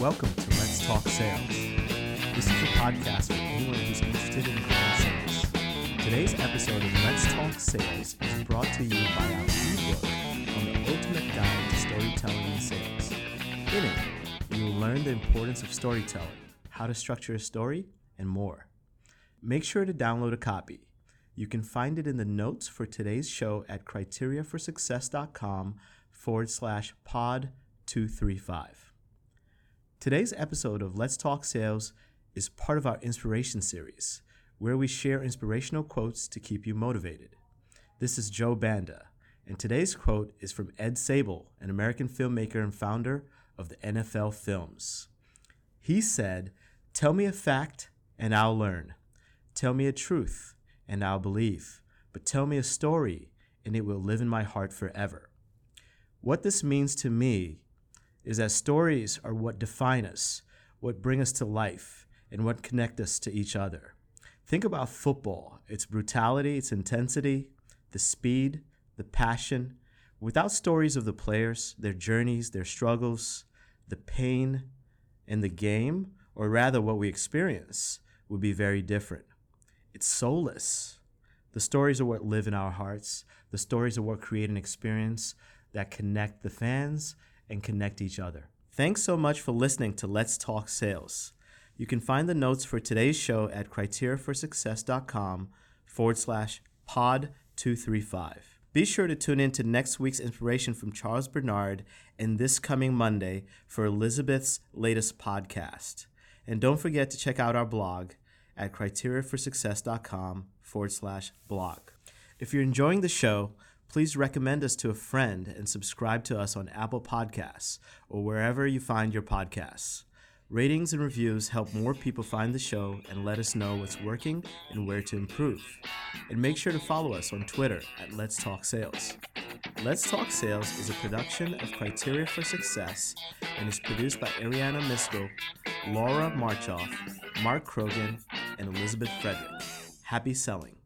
Welcome to Let's Talk Sales. This is a podcast for anyone who's interested in growing sales. Today's episode of Let's Talk Sales is brought to you by our ebook on the ultimate guide to storytelling and sales. In it, you will learn the importance of storytelling, how to structure a story, and more. Make sure to download a copy. You can find it in the notes for today's show at criteriaforsuccess.com/pod235. Today's episode of Let's Talk Sales is part of our inspiration series, where we share inspirational quotes to keep you motivated. This is Joe Banda, and today's quote is from Ed Sable, an American filmmaker and founder of the NFL Films. He said, "Tell me a fact and I'll learn. Tell me a truth and I'll believe, but tell me a story, and it will live in my heart forever." What this means to me is that stories are what define us, what bring us to life, and what connect us to each other. Think about football, its brutality, its intensity, the speed, the passion. Without stories of the players, their journeys, their struggles, the pain, and the game, or rather what we experience, would be very different. It's soulless. The stories are what live in our hearts. The stories are what create an experience that connect the fans and connect each other. Thanks so much for listening to Let's Talk Sales. You can find the notes for today's show at criteriaforsuccess.com/pod235. Be sure to tune in to next week's inspiration from Charles Bernard and this coming Monday for Elizabeth's latest podcast. And don't forget to check out our blog at criteriaforsuccess.com/blog. If you're enjoying the show, please recommend us to a friend and subscribe to us on Apple Podcasts or wherever you find your podcasts. Ratings and reviews help more people find the show and let us know what's working and where to improve. And make sure to follow us on Twitter at Let's Talk Sales. Let's Talk Sales is a production of Criteria for Success and is produced by Arianna Misko, Laura Marchoff, Mark Krogan, and Elizabeth Frederick. Happy selling.